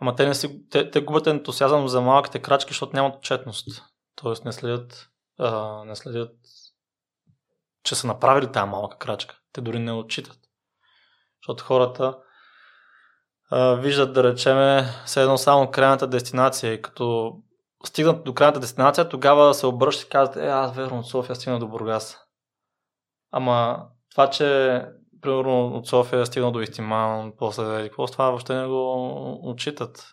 Ама те, те губят ентусиазъм за малките крачки, защото нямат отчетност. Тоест не следят, че са направили тази малка крачка. Те дори не отчитат. Защото хората виждат, да речеме, все едно само крайната дестинация. И като стигнат до крайната дестинация, тогава се обръщат и казват, аз верно от София стигна до Бургас. Ама това, че примерно от София стигна до Ихтиман, после това въобще не го отчитат.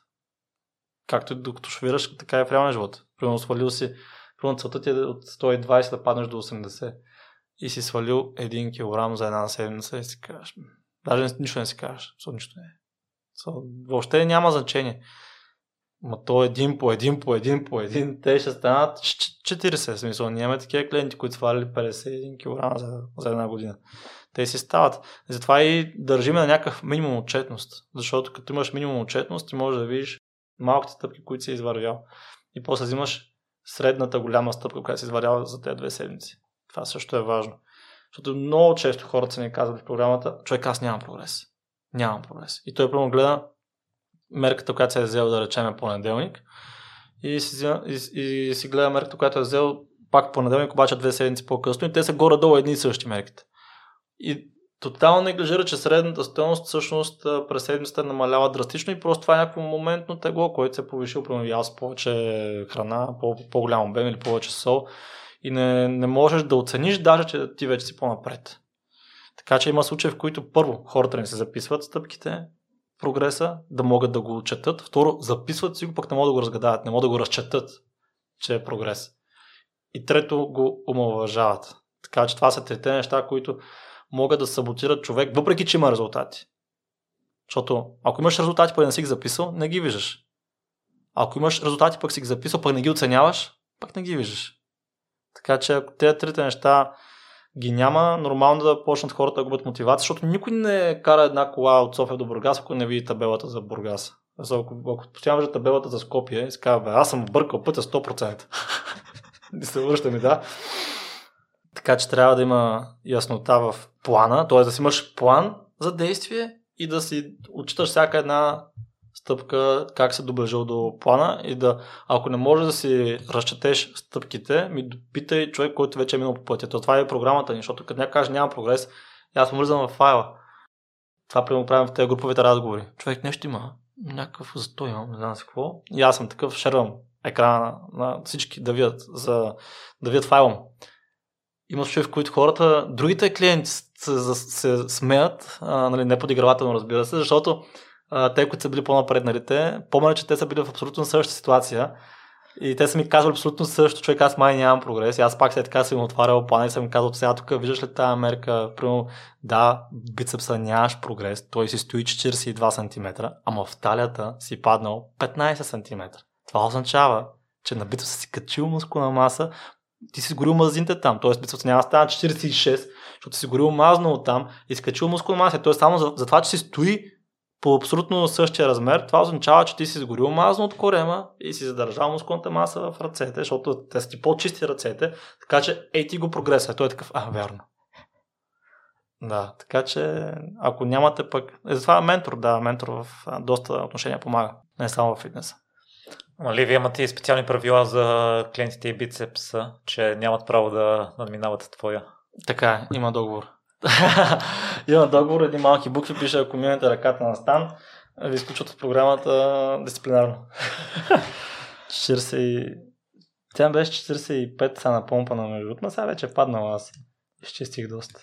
Както и докато шофираш, така и в реалния живот. Примерно свалил си, примерно целта ти е от 120 да паднеш до 80 и си свалил 1 кг за една седмица и си кажеш, даже нищо не си кажеш, нищо не е. Въобще няма значение. Ма то един по един, те ще станат 40. Смисъл, нямаме такива клиенти, които свалили 51 кг за една година. Те си стават. Затова и държиме на някакъв минимум отчетност. Защото като имаш минимум отчетност, ти можеш да видиш малките стъпки, които си извървял. И после взимаш средната голяма стъпка, която си извървял за тези 2 седмици. Това също е важно. Защото много често хората се ни казват в програмата, човек, аз нямам прогрес. И той прямо гледа мерката, която се е взел, да речем, понеделник. И си гледа мерката, която е взел пак понеделник, обаче 2 седмици по-късно. И те са горе-долу едни и същи мерките. И тотално неглижира, че средната стойност всъщност през седмицата намалява драстично и просто това е някакво моментно тегло, което се повишил, примерно ял с повече храна, по-голям обем или повече сол и не можеш да оцениш даже, че ти вече си по-напред. Така че има случаи, в които първо хората не се записват стъпките, прогреса, да могат да го четат, второ записват си го, пък не могат да го разгадават, не могат да го разчетат, че е прогрес. И трето го омаловажават. Така че това са трите неща, които могат да саботират човек, въпреки че има резултати. Защото ако имаш резултати, пък не си ги записал, не ги виждаш. Ако имаш резултати, пък си ги записал, пък не ги оценяваш, пък не ги виждаш. Така че ако тези трите неща ги няма, нормално да почнат хората да губят мотивация, защото никой не кара една кола от София до Бургас, ако не види табелата за Бургас. Ако постоянно вижда табелата за Скопие и си казва, аз съм бъркал пътя 100%. И се връщам и да. Така че трябва да има яснота в плана, т.е. да си имаш план за действие и да си отчиташ всяка една стъпка, как се доближил до плана и да, ако не можеш да си разчетеш стъпките, ми допитай човек, който вече е минал по пътя. Това е програмата ни, защото като някой каже няма прогрес, аз мръзвам във файла. Това прямо правим в тези груповите разговори. Човек, нещо има, някакъв застой имам, не знам си какво. И аз съм такъв, шервам екрана на всички да видят, да видят файла му. Има случаи, в които хората, другите клиенти се смеят, нали, не подигравателно, разбира се, защото те, които са били по-напредналите, помня, че те са били в абсолютно същата ситуация и те са ми казвали абсолютно също, човек, аз май нямам прогрес и аз пак след така съм отварял плана и съм казал, сега тук виждаш ли тази мерка, примерно, да, бицепса нямаш прогрес, той си стои 42 см, ама в талията си паднал 15 см. Това означава, че на бицепса си качил мускулна маса, ти си горил мазините там, т.е. бицепса няма да става 46, защото си горил мазнало там и си качил мускулна маса, т.е. само за това, че си стои по абсолютно същия размер, това означава, че ти си сгорил мазно от корема и си задържал мускулната маса в ръцете, защото те са ти по-чисти ръцете, така че ей ти го прогреса. Той е такъв, верно. Да, така че ако нямате пък... Затова ментор, ментор в доста отношения помага, не само в фитнеса. Нали, вие имате и специални правила за клиентите и бицепса, че нямат право да надминават твоя? Така, има договор. Има договор, едни малки букви пише, ако минете ръката на Стан, ви изключват от програмата дисциплинарно. 40... Тя беше 45 са на помпа на между, но сега вече е паднала, аз изчистих доста.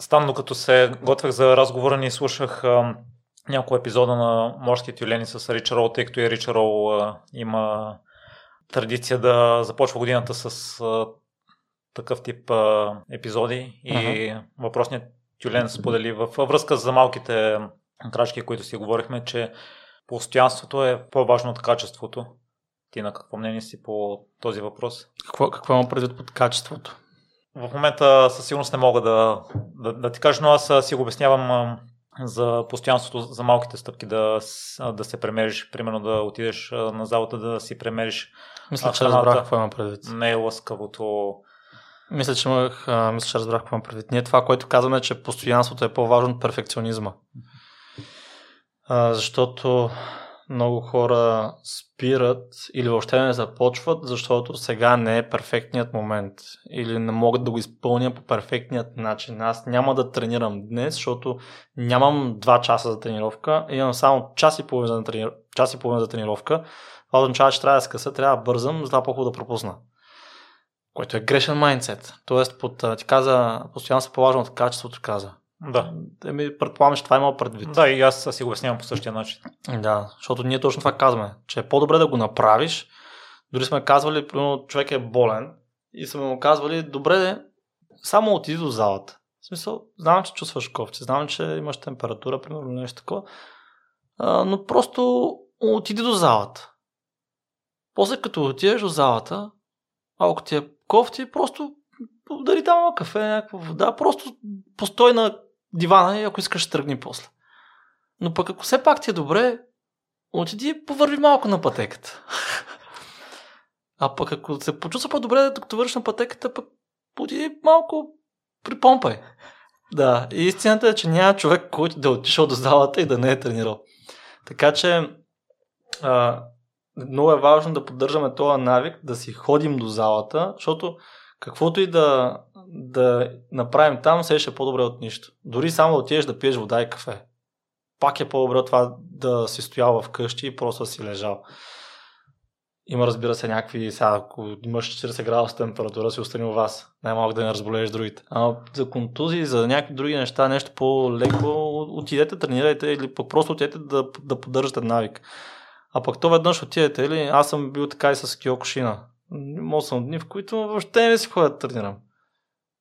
Стан, докато се готвех за разговора ни, слушах няколко епизода на Морски тюлени с Рич Рол, тъй като и Рич Рол има традиция да започва годината с такъв тип епизоди и въпросният тюлен сподели във връзка за малките крачки, които си говорихме, че постоянството е по-важно от качеството. Ти на какво мнение си по този въпрос? Какво има предвид под качеството? В момента със сигурност не мога да ти кажа, но аз си го обяснявам за постоянството, за малките стъпки, да се премериш, примерно да отидеш на залата, да си премериш. Мисля, че разбрах какво има предвид. Не е лъскавото. Мисля, че разбрах какво имам предвид. Ние това, което казваме, е, че постоянството е по-важно от перфекционизма. Защото много хора спират или въобще не започват, защото сега не е перфектният момент или не могат да го изпълня по перфектният начин. Аз няма да тренирам днес, защото нямам 2 часа за тренировка, имам само час и половина за тренировка. Това означава, че трябва да скъса, трябва да бързам, за да по-хубаво да пропусна. Което е грешен майндсет. Тоест, ти каза, постоянно се полажам от качеството, каза. Да. Предполагам, че това имало предвид. Да, и аз си го обяснявам по същия начин. Да, защото ние точно това казваме, че е по-добре да го направиш. Дори сме казвали, примерно, човек е болен и сме му казвали, добре, само отиди до залата. В смисъл, знам, че чувстваш ковче, знам, че имаш температура, примерно, нещо такова, но просто отиди до залата. После като отидеш до залата, ако ти е кофти, просто дари там малко кафе, някаква вода, просто постой на дивана и ако искаш тръгни после. Но пък ако все пак ти е добре, отиди и повърви малко на пътеката. А пък ако се почувства по-добре, докато вървиш на пътеката, пък отиди малко припомпай. Да, и истината е, че няма човек, който да е отишъл до залата и да не е тренирал. Така че много е важно да поддържаме този навик, да си ходим до залата, защото каквото и да направим там, седеше е по-добре от нищо. Дори само да отидеш да пиеш вода и кафе. Пак е по-добре това да си стоял вкъщи и просто да си лежал. Има, разбира се, някакви, сега, ако имаш 40 градуса температура, си останил вас. Най-малко да не разболееш другите. А за контузии, за някакви други неща, нещо по-леко, отидете, тренирайте или просто отидете да поддържате навик. А пък то веднъж отидете, или аз съм бил така и с Киокушина. Имал съм дни, в които въобще не си ходя да тренирам.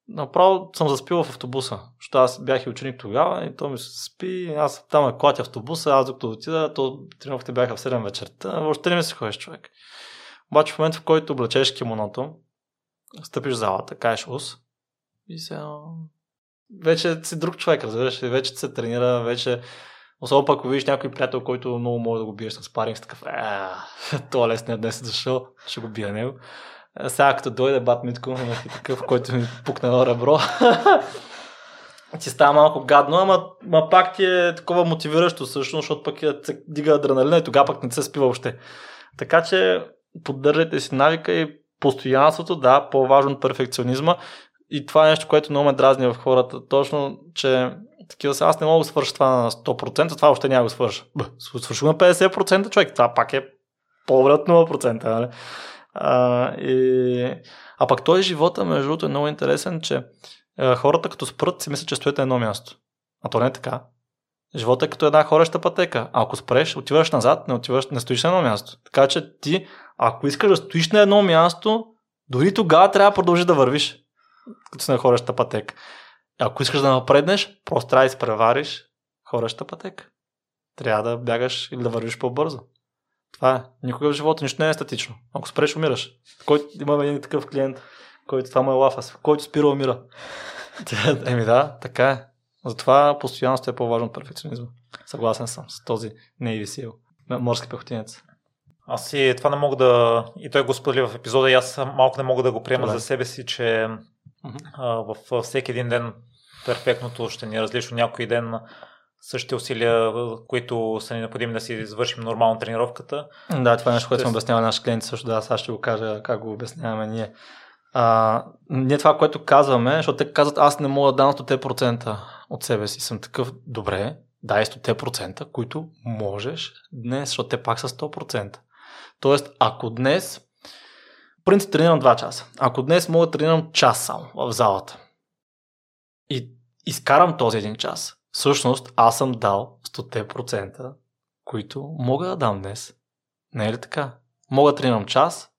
Направо съм заспил в автобуса, защото аз бях и ученик тогава и то ми се спи, аз там е клатя автобуса, аз докато отида, то тренировките бяха в 7 вечерта, въобще не ми се ходиш човек. Обаче в момента, в който облечеш кимоното, стъпиш в залата, кажеш ус и сега вече си друг човек, разбираш, вече се тренира, вече. Особено пък, ако видиш някой приятел, който много може да го биеш на спаринг, с такъв, това лесния днес е дошъл, ще го бия него. Сега като дойде бат Митко, имах и такъв, който ми пукне едно ребро. Ти става малко гадно, ама пак ти е такова мотивиращо също, защото пък се дига адреналина и тогава пък не се спива въобще. Така че поддържайте си навика и постоянството, да, по-важно от перфекционизма. И това е нещо, което много ме дразни в хората. Точно, че такива са, аз не мога да свърша това на 100%, това още няма го свърша. Свърши на 50% човек, това пак е по-добре от 0%. Нали? А пък този живота, между другото, е много интересен, че хората като спрат си мислят, че стоят на едно място. А то не е така. Живота е като една хореща пътека. А ако спреш, отиваш назад, не стоиш на едно място. Така че ти, ако искаш да стоиш на едно място, дори тогава трябва да продължиш да вървиш. Като си на хореща пътека. Ако искаш да напреднеш, просто трябва да изпревариш хореща пътека. Трябва да бягаш или да вървиш по-бързо. Това е. Никога в живота нищо не е статично. Ако спреш, умираш. Имаме един такъв клиент, който това му е лафа, който спира, умира. Еми да, така е. Затова постоянството е по-важно от перфекционизма. Съгласен съм с този Navy SEAL, морски пехотинец. Аз и това не мога да... И той го сподели в епизода и аз малко не мога да го приема за себе си, че във всеки един ден перфектното ще ни е различно. Някой ден същите усилия, които са ни необходими да си извършим нормално тренировката. Да, това е нещо, което сме обяснявали нашите клиенти също. Да, сега ще го кажа как го обясняваме ние. Ние това, което казваме, защото те казват, аз не мога да дам 100% от себе си. Съм такъв, добре, дай 100%, които можеш днес, защото те пак са 100%. Тоест, ако днес... В принцип тренирам 2 часа. Ако днес мога да тренирам час само в залата и изкарам този един час, всъщност аз съм дал 100%, които мога да дам днес. Не е ли така? Мога да тренирам час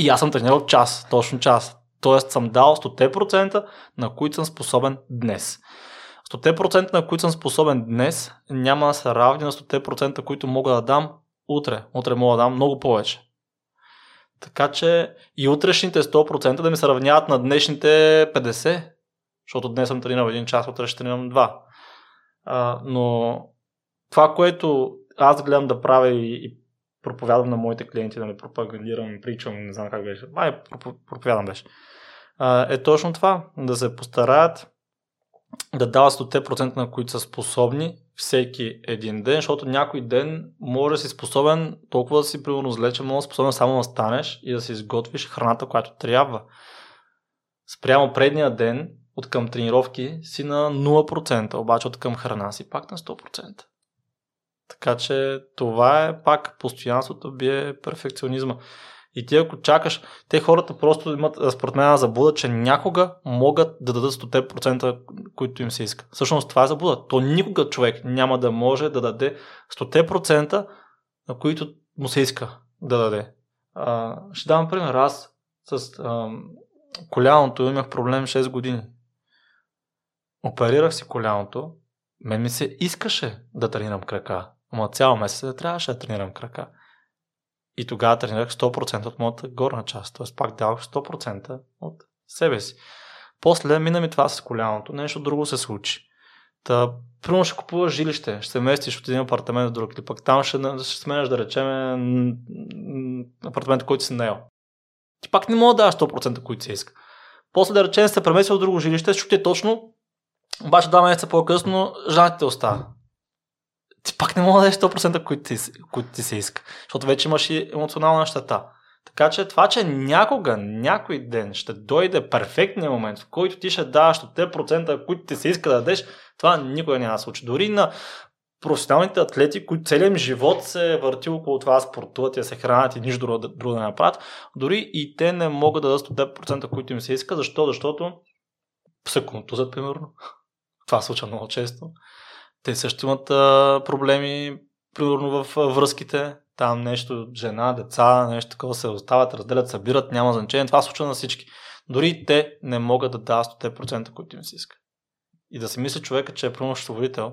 и аз съм тренирал час, точно час. Тоест съм дал 100%, на които съм способен днес. 100% на които съм способен днес няма да са равни на 100%, които мога да дам утре. Утре мога да дам много повече. Така че и утрешните 100% да ми се равняват на днешните 50%, защото днес съм тренирал 1 час, утре ще тренирам 2. Но това, което аз гледам да правя и проповядвам на моите клиенти, да не пропагандирам, причам, не знам как беше, проповядвам беше, е точно това, да се постараят да дават 100%, на които са способни всеки един ден, защото някой ден може да си способен толкова да си примерно зле, че може да способен само да станеш и да си изготвиш храната, която трябва. Спрямо предния ден, от към тренировки си на 0%, обаче от към храна си пак на 100%. Така че това е пак постоянството бие перфекционизма. И ти ако чакаш, те хората просто имат според мен заблуда, че някога могат да дадат 100%, които им се иска. Всъщност това е заблуда. То никога човек няма да може да даде 100%, на които му се иска да даде. Ще дам пример. Аз с коляното имах проблем 6 години. Оперирах си коляното. Мен ми се искаше да тренирам крака. Ама цял месец да трябваше да тренирам крака. И тогава тренирах 100% от моята горна част. Т.е. пак давах 100% от себе си. После мина ми това с коляното. Нещо друго се случи. Та, примерно ще купуваш жилище. Ще се местиш от един апартамент в друг. Или пък там ще сменеш, да речем, апартамент, който си наел. Ти пак не мога да даваш 100%, които се иска. После, да речем, се преместиш от друго жилище, защото ти точно, обаче 2 месеца по-късно, жената те остава. Ти пак не мога да дадеш 100%, които ти се иска. Защото вече имаш и емоционална щета. Така че това, че някога, някой ден ще дойде перфектният момент, в който ти ще даваш 100%, които ти се иска да дадеш, това никога няма да случи. Дори на професионалните атлети, които целият им живот се върти около това, спортуват и се хранят и нищо друго да направят, дори и те не могат да дадат 100%, които им се иска. Защо? Защото се контузят, примерно. Това се случва много често. Те също имат проблеми, примерно в връзките. Там нещо, жена, деца, нещо такова се остават, разделят, събират, няма значение. Това се случва на всички. Дори те не могат да дадат 100%, които им се иска. И да си мисли човека, че е примерно щастоводител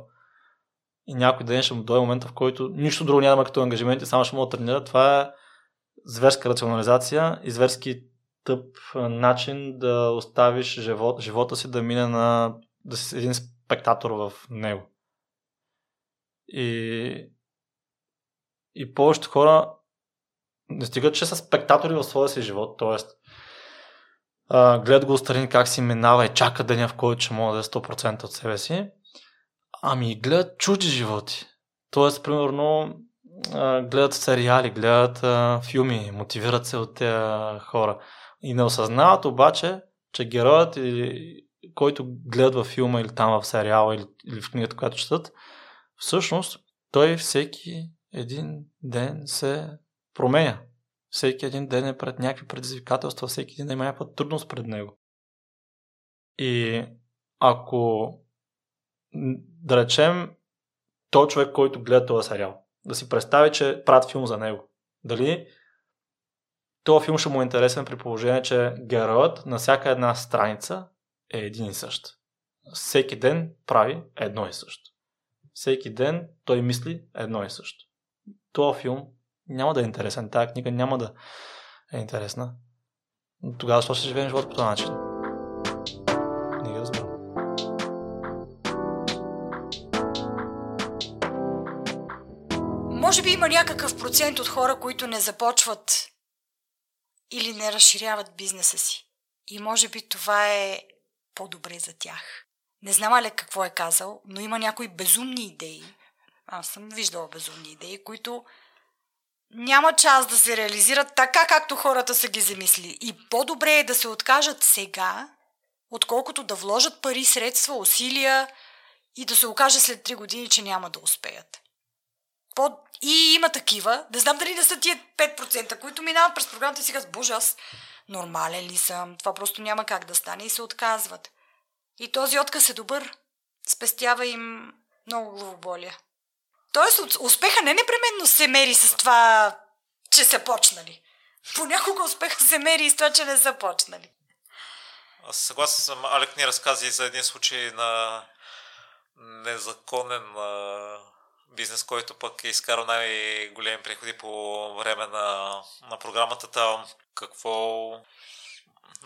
и някой ден ще му дойде момента, в който нищо друго няма като ангажимент и само ще мога да тренира. Това е зверска рационализация и зверски тъп начин да оставиш живота си да мине на... да си един спектатор в него. И повечето хора не стигат, че са спектатори в своя си живот, т.е. гледат го отстрани как си минава и чака деня, в който ще мога да е 100% от себе си, ами гледат чужди животи, т.е. примерно гледат сериали, гледат филми, мотивират се от тези хора и не осъзнават обаче, че героят, който гледат във филма или там в сериала или в книгата, която четат, всъщност, той всеки един ден се променя. Всеки един ден е пред някакви предизвикателства, всеки един ден има някаква трудност пред него. И ако, да речем, той човек, който гледа този сериал, да си представи, че правят филм за него. Дали този филм ще му е интересен при положение, че героят на всяка една страница е един и същ. Всеки ден прави едно и също. Всеки ден той мисли едно и също. Този филм няма да е интересен, тази книга няма да е интересна. Тогава защо ще живеем живот по този начин? Не ги разбирам. Може би има някакъв процент от хора, които не започват или не разширяват бизнеса си. И може би това е по-добре за тях. Не знам Алек какво е казал, но има някои безумни идеи. Аз съм виждала безумни идеи, които няма част да се реализират така, както хората са ги замисли. И по-добре е да се откажат сега, отколкото да вложат пари, средства, усилия и да се окаже след 3 години, че няма да успеят. И има такива. Не знам дали не са тия 5%, които минават през програмата и сега с боже, аз нормален ли съм? Това просто няма как да стане и се отказват. И този отказ е добър. Спестява им много главоболия. Тоест, успеха не непременно се мери с това, че са почнали. Понякога успеха се мери и с това, че не са почнали. Аз съгласен съм. Алек ни разкази за един случай на незаконен бизнес, който пък е изкарал най-големи приходи по време на програмата там. Какво...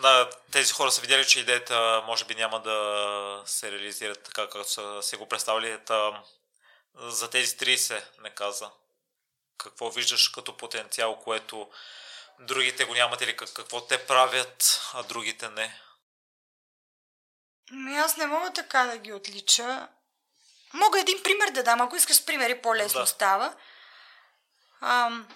Да, тези хора са видели, че идеята може би няма да се реализират така, както са си го представили. За тези 30 не каза. Какво виждаш като потенциал, което другите го нямат или какво те правят, а другите не? Аз не мога така да ги отлича. Мога един пример да дам, ако искаш с примери, по-лесно става.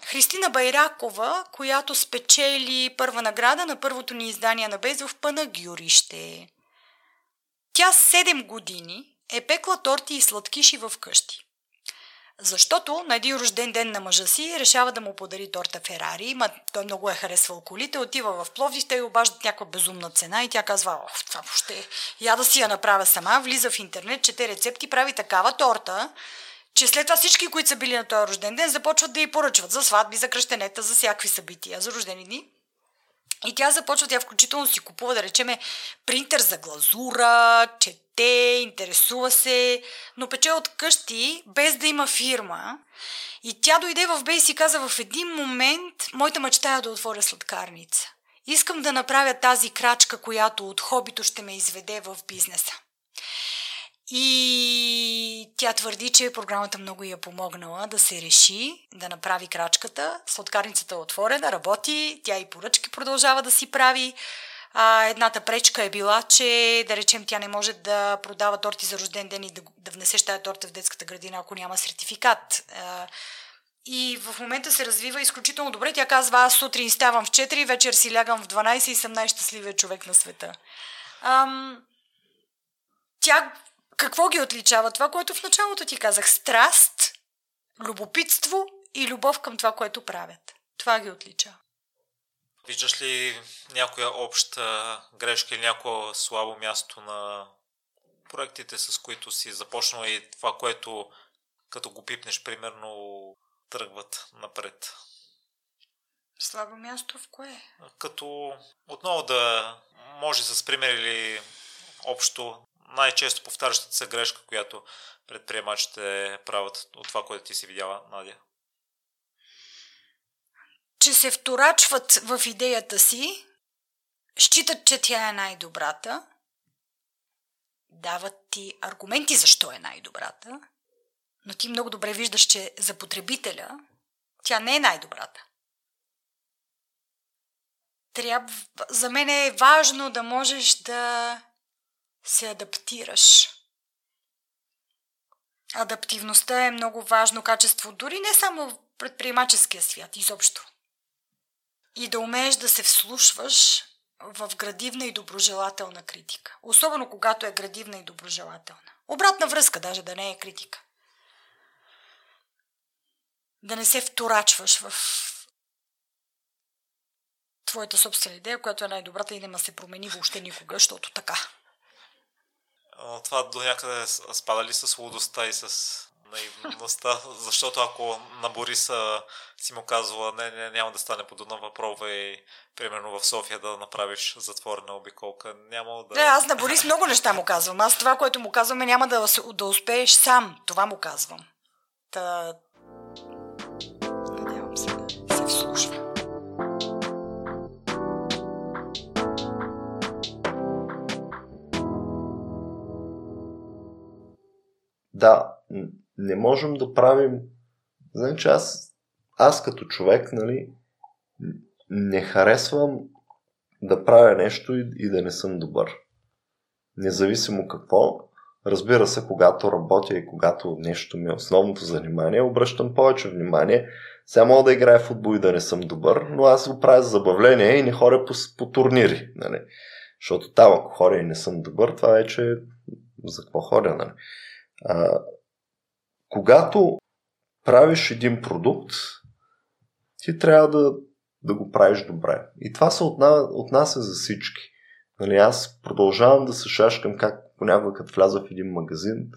Христина Байракова, която спечели първа награда на първото ни издание на Без в Панагюрище. Тя 7 години е пекла торти и сладкиши в къщи. Защото на един рожден ден на мъжа си решава да му подари торта Ферари. Той много е харесвал колите, отива в Пловдив, те й обаждат някаква безумна цена и тя казва: "Ох, това въобще, я да си я направя сама", влиза в интернет, чете рецепти, прави такава торта, че след това всички, които са били на този рожден ден, започват да й поръчват за сватби, за кръщенета, за всякакви събития, за рождени дни. И тя започва, тя включително си купува, да речеме, принтер за глазура, чете, интересува се, но пече от къщи, без да има фирма. И тя дойде в Бей и си каза: "В един момент моята мечта е да отворя сладкарница. Искам да направя тази крачка, която от хобито ще ме изведе в бизнеса." И тя твърди, че програмата много я помогнала да се реши, да направи крачката. Сладкарницата е отворена, работи, тя и поръчки продължава да си прави. Едната пречка е била, че, да речем, тя не може да продава торти за рожден ден и да внесеш тая торта в детската градина, ако няма сертификат. И в момента се развива изключително добре. Тя казва: "Аз сутрин ставам в 4, вечер си лягам в 12 и съм най-щастливия човек на света." Тя... Какво ги отличава? Това, което в началото ти казах. Страст, любопитство и любов към това, което правят. Това ги отличава. Виждаш ли някоя обща грешка или някоя слабо място на проектите, с които си започнала и това, което като го пипнеш, примерно, тръгват напред? Слабо място в кое? Като отново да може с пример или общо най-често повтарящата се грешка, която предприемачите правят от това, което ти си видяла, Надя? Че се вторачват в идеята си, считат, че тя е най-добрата, дават ти аргументи защо е най-добрата, но ти много добре виждаш, че за потребителя тя не е най-добрата. За мен е важно да можеш да се адаптираш. Адаптивността е много важно качество, дори не само в предприемаческия свят, изобщо. И да умееш да се вслушваш в градивна и доброжелателна критика. Особено когато е градивна и доброжелателна. Обратна връзка, даже да не е критика. Да не се вторачваш в твоята собствена идея, която е най-добрата и няма се промени въобще никога, защото така. Това до някъде спада ли с лудостта и с наивността? Защото ако на Бориса си му казвала: не, няма да стане по Дунава, пробвай примерно в София да направиш затворена обиколка, няма да... Аз на Борис много неща му казвам. Аз това, което му казваме, няма да успееш сам. Това му казвам. Надявам се да се вслушва. Да, не можем да правим... Значи аз като човек, нали, не харесвам да правя нещо и да не съм добър. Независимо какво. Разбира се, когато работя и когато нещо ми е основното занимание, обръщам повече внимание. Сега мога да играя в футбол и да не съм добър, но аз го правя за забавление и не ходя по турнири. Нали? Защото там, ако ходя и не съм добър, това вече е за какво ходя, нали? Когато правиш един продукт, ти трябва да го правиш добре. И това се отнася за всички. Нали, аз продължавам да се шашкам как понякога като вляза в един магазин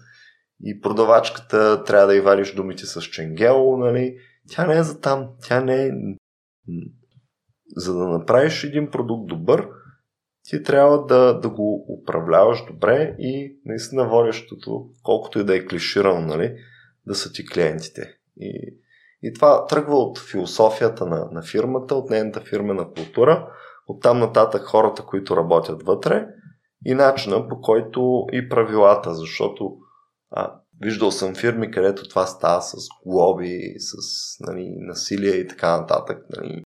и продавачката трябва да й вадиш думите с ченгел. Нали. Тя не е за там. Тя не е... За да направиш един продукт добър, ти трябва да го управляваш добре и наистина водещото, колкото и да е клиширано, нали, да са ти клиентите. И това тръгва от философията на фирмата, от нейната фирмена култура, от там нататък хората, които работят вътре и начина, по който и правилата, защото виждал съм фирми, където това става с глоби, с, нали, насилие и така нататък. Нали,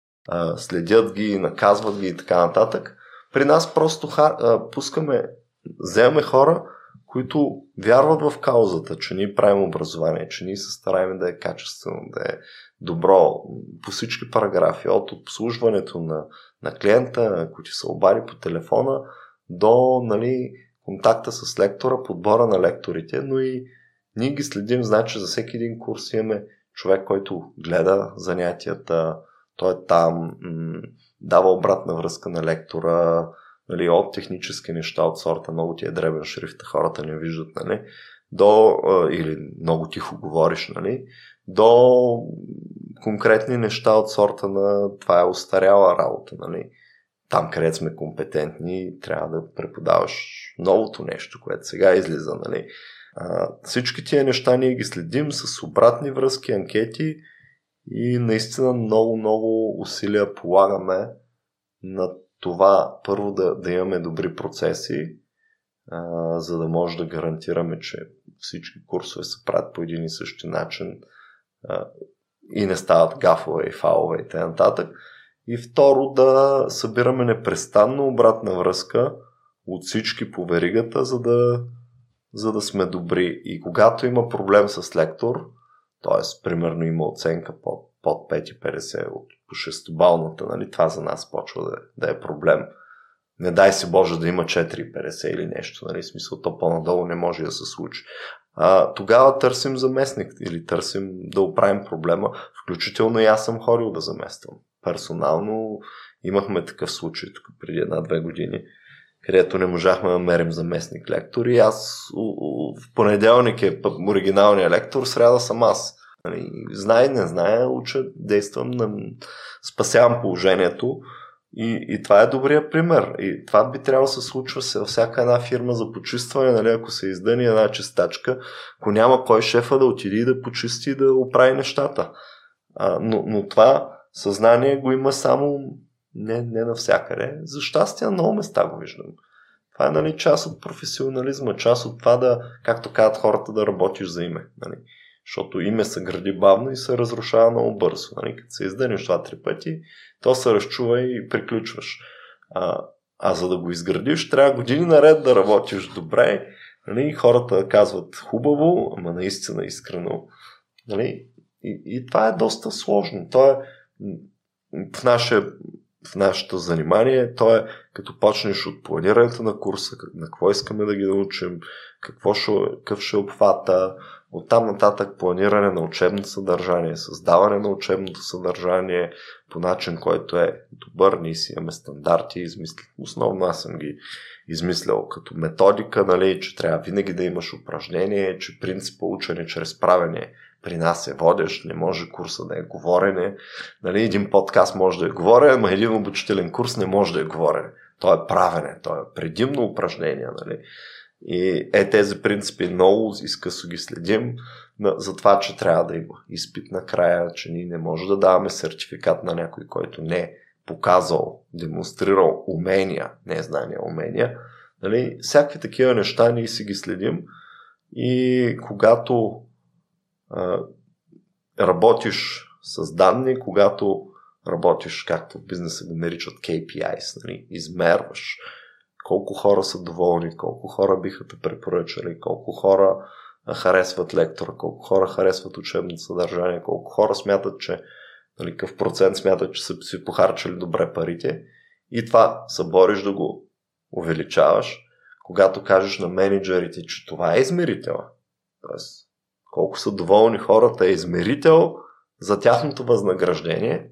следят ги, наказват ги и така нататък. При нас просто вземаме хора, които вярват в каузата, че ние правим образование, че ние се стараем да е качествено, да е добро по всички параграфи, от обслужването на клиента, който се обади по телефона, до контакта с лектора, подбора на лекторите, но и ние ги следим, значи за всеки един курс имаме човек, който гледа занятията, той е там, дава обратна връзка на лектора, от технически неща от сорта, много ти е дребен шрифта, хората не виждат, до, или много тихо говориш, до конкретни неща от сорта на това е остаряла работа. Там, където сме компетентни, трябва да преподаваш новото нещо, което сега излиза. Всички тия неща ние ги следим с обратни връзки, анкети и наистина много-много усилия полагаме на това първо да имаме добри процеси, за да може да гарантираме, че всички курсове се правят по един и същи начин и не стават гафове и фалове и т.н. И второ, да събираме непрестанно обратна връзка от всички по веригата, за да сме добри. И когато има проблем с лектор, т.е. примерно има оценка под 5,50 от по 6-балната, това за нас почва да е проблем. Не дай си Боже да има 4,50 или нещо, смисъл, то по-надолу не може да се случи. Тогава търсим заместник или търсим да оправим проблема. Включително и аз съм ходил да замествам. Персонално имахме такъв случай преди 1-2 години, където не можахме да мерим заместник лектор и аз в понеделник е оригиналния лектор, сряда съм аз. Знае, не знае, уча, действам, спасявам положението и това е добрият пример. И това би трябвало да се случва във всяка една фирма за почистване, ако се издъни една чистачка, ако няма кой шефа да отиде и да почисти и да оправи нещата. Но това съзнание го има само не навсякъде. За щастие на много места го виждам. Това е част от професионализма, част от това да, както казват хората, да работиш за име. Защото име се гради бавно и се разрушава много бързо. Като се издъниш това 3 пъти, то се разчува и приключваш. А за да го изградиш, трябва години наред да работиш добре. Хората казват хубаво, ама наистина искрено. И това е доста сложно. То е в нашето занимание, то е като почнеш от планирането на курса, на какво искаме да ги научим, какъв ще е обхвата, оттам нататък планиране на учебно съдържание, създаване на учебното съдържание по начин, който е добър. Ние си имаме стандарти, основно аз съм ги измислял като методика, че трябва винаги да имаш упражнение, че принципа учене чрез правене при нас е водещ, не може курса да е говорене. Един подкаст може да е говорене, но един обучителен курс не може да е говорене. То е правене, то е предимно упражнение. И тези принципи много изкъсо ги следим за това, че трябва да има изпит накрая, че ние не може да даваме сертификат на някой, който не е показал, демонстрирал умения, не знания, умения. Всякакви такива неща ние си ги следим и когато работиш с данни, когато работиш, както в бизнеса го наричат KPIs, измерваш колко хора са доволни, колко хора биха те препоръчали, колко хора харесват лектора, колко хора харесват учебното съдържание, колко хора смятат, че какъв процент смятат, че са си похарчали добре парите, и това се бориш да го увеличаваш. Когато кажеш на менеджерите, че това е измерител, т.е. колко са доволни хората е измерител за тяхното възнаграждение,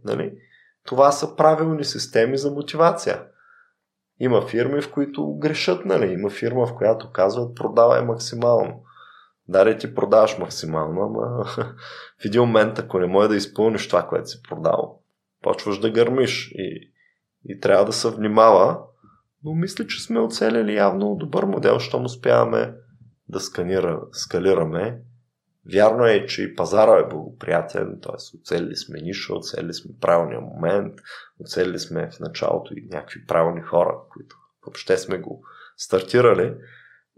това са правилни системи за мотивация. Има фирми, в които грешат, Има фирма, в която казват продавай максимално. Да, ти продаваш максимално, ама в един момент, ако не може да изпълниш това, което си продавал, почваш да гърмиш и трябва да се внимава, но мисля, че сме оцелели явно добър модел, щом успяваме да скалираме. Вярно е, че и пазара е благоприятен, т.е. оцелили сме ниша, оцелили сме правилния момент, оцелили сме в началото и някакви правилни хора, които въобще сме го стартирали,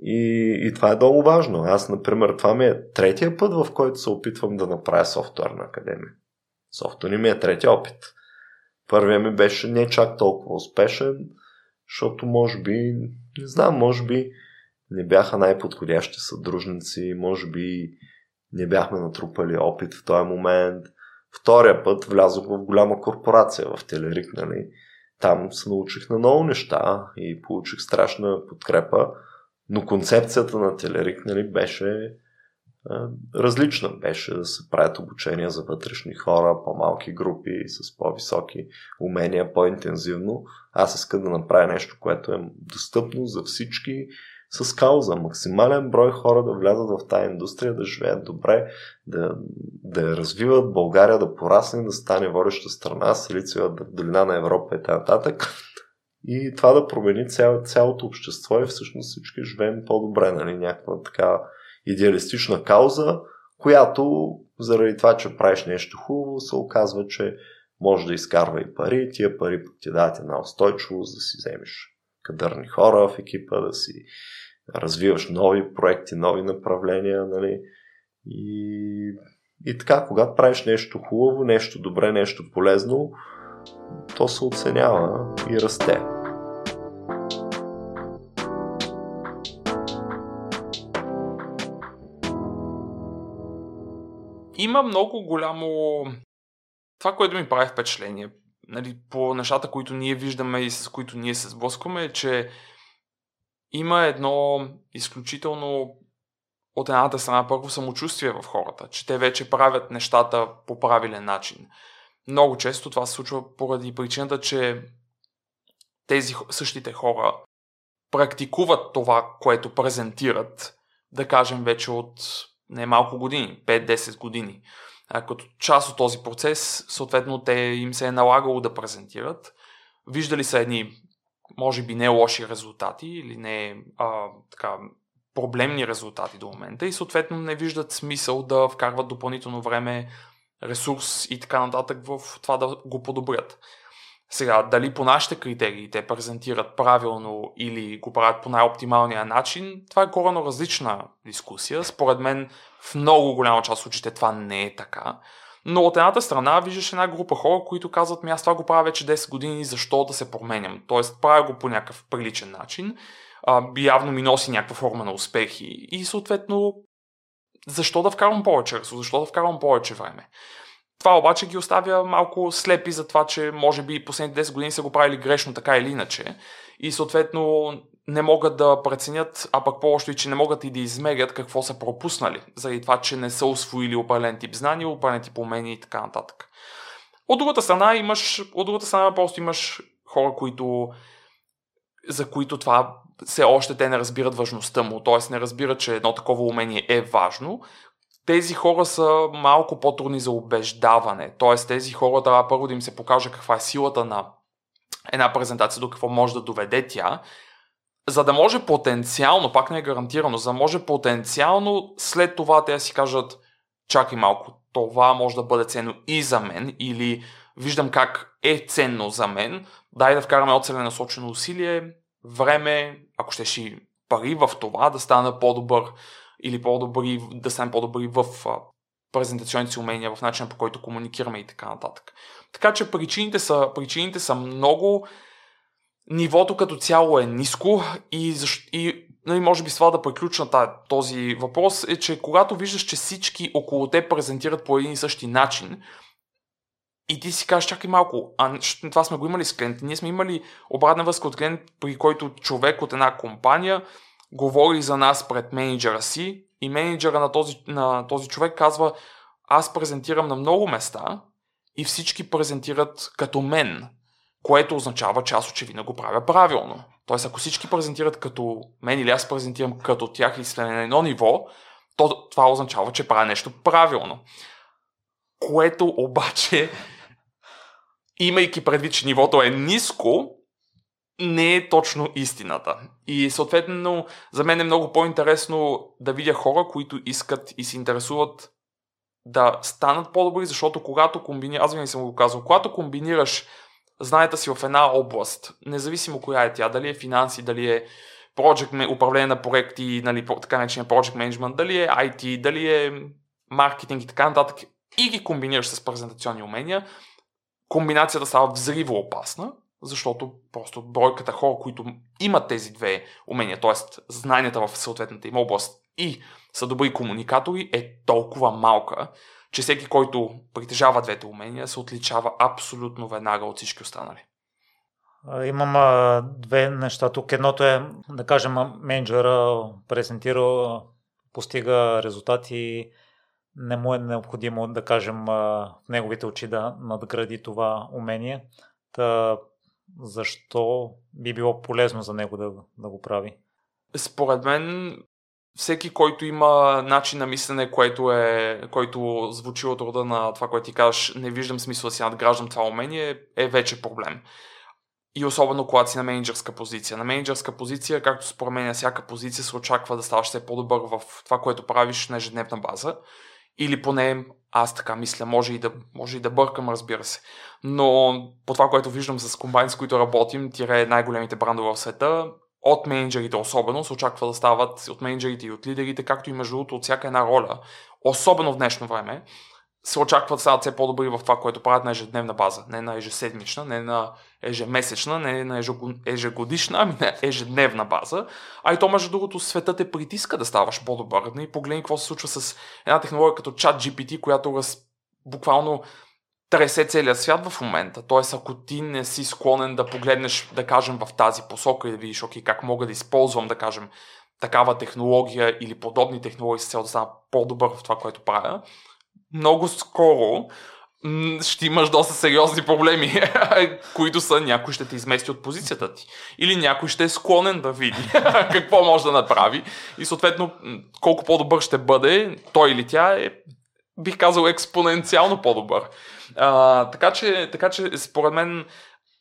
и това е много важно. Аз, например, това ми е 3-тия път, в който се опитвам да направя софтуерна академия. Софтуерни ми е 3-ти опит. Първият ми беше не чак толкова успешен, защото може би не бяха най-подходящи съдружници, може би не бяхме натрупали опит в този момент. Втория път влязох в голяма корпорация в Телерик, нали? Там се научих на много неща и получих страшна подкрепа, но концепцията на Телерик, нали, беше различна. Беше да се правят обучения за вътрешни хора, по-малки групи, с по-високи умения, по-интензивно. Аз искам да направя нещо, което е достъпно за всички, с кауза. Максимален брой хора да влязат в тази индустрия, да живеят добре, да я развиват, България да порасне, да стане водеща страна, Силициевата долина на Европа и т.н. И това да промени цялото общество и всъщност всички живеем по-добре. Нали? Някаква така идеалистична кауза, която заради това, че правиш нещо хубаво, се оказва, че може да изкарва и пари. Тия пари пък ти дават една устойчивост, да си вземеш кадърни хора в екипа, да си развиваш нови проекти, нови направления, нали? И така, когато правиш нещо хубаво, нещо добре, нещо полезно, то се оценява и расте. Има много голямо... Това, което ми прави впечатление, нали, по нещата, които ние виждаме и с които ние се сблъскваме, е, че има едно изключително, от едната страна, първо самочувствие в хората, че те вече правят нещата по правилен начин. Много често това се случва поради причината, че тези същите хора практикуват това, което презентират, да кажем, вече от немалко години, 5-10 години. Като част от този процес, съответно, те им се е налагало да презентират. Виждали са едни, може би, не лоши резултати или не така, проблемни резултати до момента и съответно не виждат смисъл да вкарват допълнително време, ресурс и така нататък в това да го подобрят. Сега, дали по нашите критерии те презентират правилно или го правят по най-оптималния начин, това е коренно различна дискусия. Според мен в много голяма част от случаите това не е така. Но от едната страна виждаш една група хора, които казват: аз това го правя вече 10 години, защо да се променям? Тоест правя го по някакъв приличен начин, явно ми носи някаква форма на успехи и съответно защо да вкарвам повече ресурс, защо да вкарвам повече време? Това обаче ги оставя малко слепи за това, че може би последните 10 години са го правили грешно така или иначе и съответно не могат да преценят, а пък по-лошо и, че не могат и да измерят какво са пропуснали, заради това, че не са усвоили определен тип знания, определен тип умения и така нататък. От другата страна просто имаш хора, за които това все още те не разбират важността му, т.е. не разбират, че едно такова умение е важно. Тези хора са малко по-трудни за убеждаване, т.е. тези хора трябва първо да им се покаже каква е силата на една презентация, до какво може да доведе тя, за да може потенциално, пак не е гарантирано, за да може потенциално след това те си кажат: чакай малко, това може да бъде ценно и за мен, или виждам как е ценно за мен, дай да вкараме оцеленасочено усилие, време, ако щеш и пари в това да стана по-добър, или по-добри, да станем по-добри в презентационните си умения, в начина, по който комуникираме и така нататък. Така че причините са много, нивото като цяло е ниско и може би с това да приключна този въпрос е, че когато виждаш, че всички около те презентират по един и същи начин и ти си кажеш: чакай малко, това сме го имали с клиент, ние сме имали обратна връзка от клиент, при който човек от една компания говори за нас пред мениджъра си и мениджъра на този човек казва: аз презентирам на много места и всички презентират като мен, което означава, че аз очевидно го правя правилно. Тоест, ако всички презентират като мен или аз презентирам като тях или сме на едно ниво, то това означава, че правя нещо правилно. Което обаче, имайки предвид, че нивото е ниско, не е точно истината. И съответно, за мен е много по-интересно да видя хора, които искат и се интересуват да станат по-добри, защото когато комбинираш, аз винаги съм го казал, когато комбинираш знанията си в една област, независимо коя е тя, дали е финанси, дали е управление на проекти, нали, така наречен project management, дали е IT, дали е маркетинг и така нататък, и ги комбинираш с презентационни умения, комбинацията става взривоопасна Защото просто бройката хора, които имат тези две умения, т.е. знанията в съответната им област и са добри комуникатори, е толкова малка, че всеки, който притежава двете умения, се отличава абсолютно веднага от всички останали. Имам две неща тук. Едното е, да кажем, менеджера презентира, постига резултати, не му е необходимо, да кажем, в неговите очи да надгради това умение. Та, защо би било полезно за него да го прави? Според мен, всеки, който има начин на мислене, който звучи от рода на това, което ти кажеш, не виждам смисъл да си надграждам това умение, е вече проблем. И особено когато си на менеджерска позиция. На менеджерска позиция, както според мен, всяка позиция се очаква да ставаш все по-добър в това, което правиш на ежедневна база. Или поне аз така мисля, може и да бъркам, разбира се. Но по това, което виждам с комбайн, с които работим, тире най-големите брандове в света, от менеджерите особено се очаква да стават, от менеджерите и от лидерите, както и между другото от всяка една роля, особено в днешно време, се очакват стават все по-добри в това, което правят на ежедневна база. Не на ежеседмична, не на ежемесечна, не на ежегодишна, ами на ежедневна база. А и то, между другото, светът те притиска да ставаш по-добър. И погледни какво се случва с една технология като ChatGPT, която буквално тресе целият свят в момента. Тоест, ако ти не си склонен да погледнеш, да кажем, в тази посока и да видиш, окей, как мога да използвам, да кажем, такава технология или подобни технологии с цел да стана по-добър в това, което правя, много скоро ще имаш доста сериозни проблеми, които са някой ще те измести от позицията ти. Или някой ще е склонен да види какво може да направи. И съответно, колко по-добър ще бъде, той или тя е, бих казал, експоненциално по-добър. Така че според мен,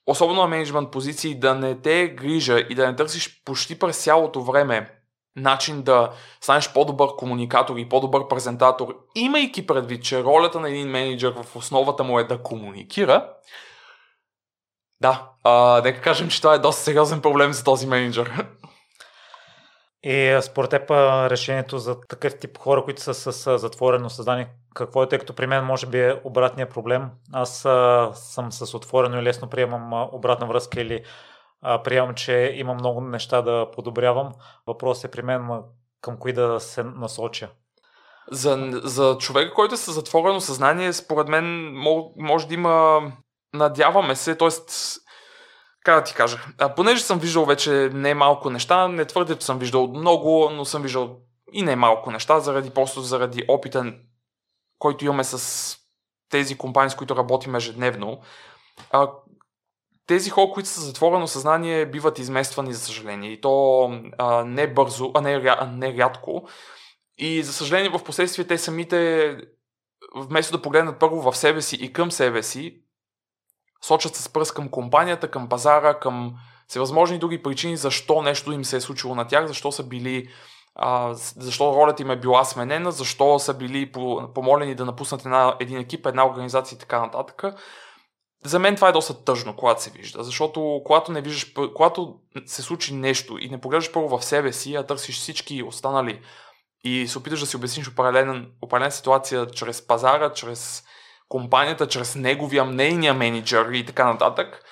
особено на менеджмент позиции, да не те грижа и да не търсиш почти през цялото време начин да станеш по-добър комуникатор и по-добър презентатор, имайки предвид, че ролята на един менеджер в основата му е да комуникира. Да, нека кажем, че това е доста сериозен проблем за този менеджер. И според теб решението за такъв тип хора, които са с затворено съзнание, какво е, тъй като при мен може би е обратният проблем? Аз съм с отворено и лесно приемам обратна връзка или приемам, че има много неща да подобрявам. Въпрос е при мен към кои да се насоча. За човека, който е със затворено съзнание, според мен може да има, надяваме се, т.е. как да ти кажа, понеже съм виждал вече не малко неща, не твърде, че съм виждал много, но съм виждал и не малко неща, заради опита, който имаме с тези компании, с които работим ежедневно. Тези хора, които са затворено съзнание, биват измествани, за съжаление. И то не бързо, не рядко. И, за съжаление, в последствие те самите, вместо да погледнат първо в себе си и към себе си, сочат с пръст към компанията, към пазара, към всевъзможни други причини, защо нещо им се е случило на тях, защо са били, защо ролята им е била сменена, защо са били помолени да напуснат един екип, една организация и така нататък. За мен това е доста тъжно, когато се вижда, защото когато се случи нещо и не погледаш първо в себе си, а търсиш всички останали и се опиташ да си обясниш определена ситуация чрез пазара, чрез компанията, чрез неговия, нейния менеджер и така нататък,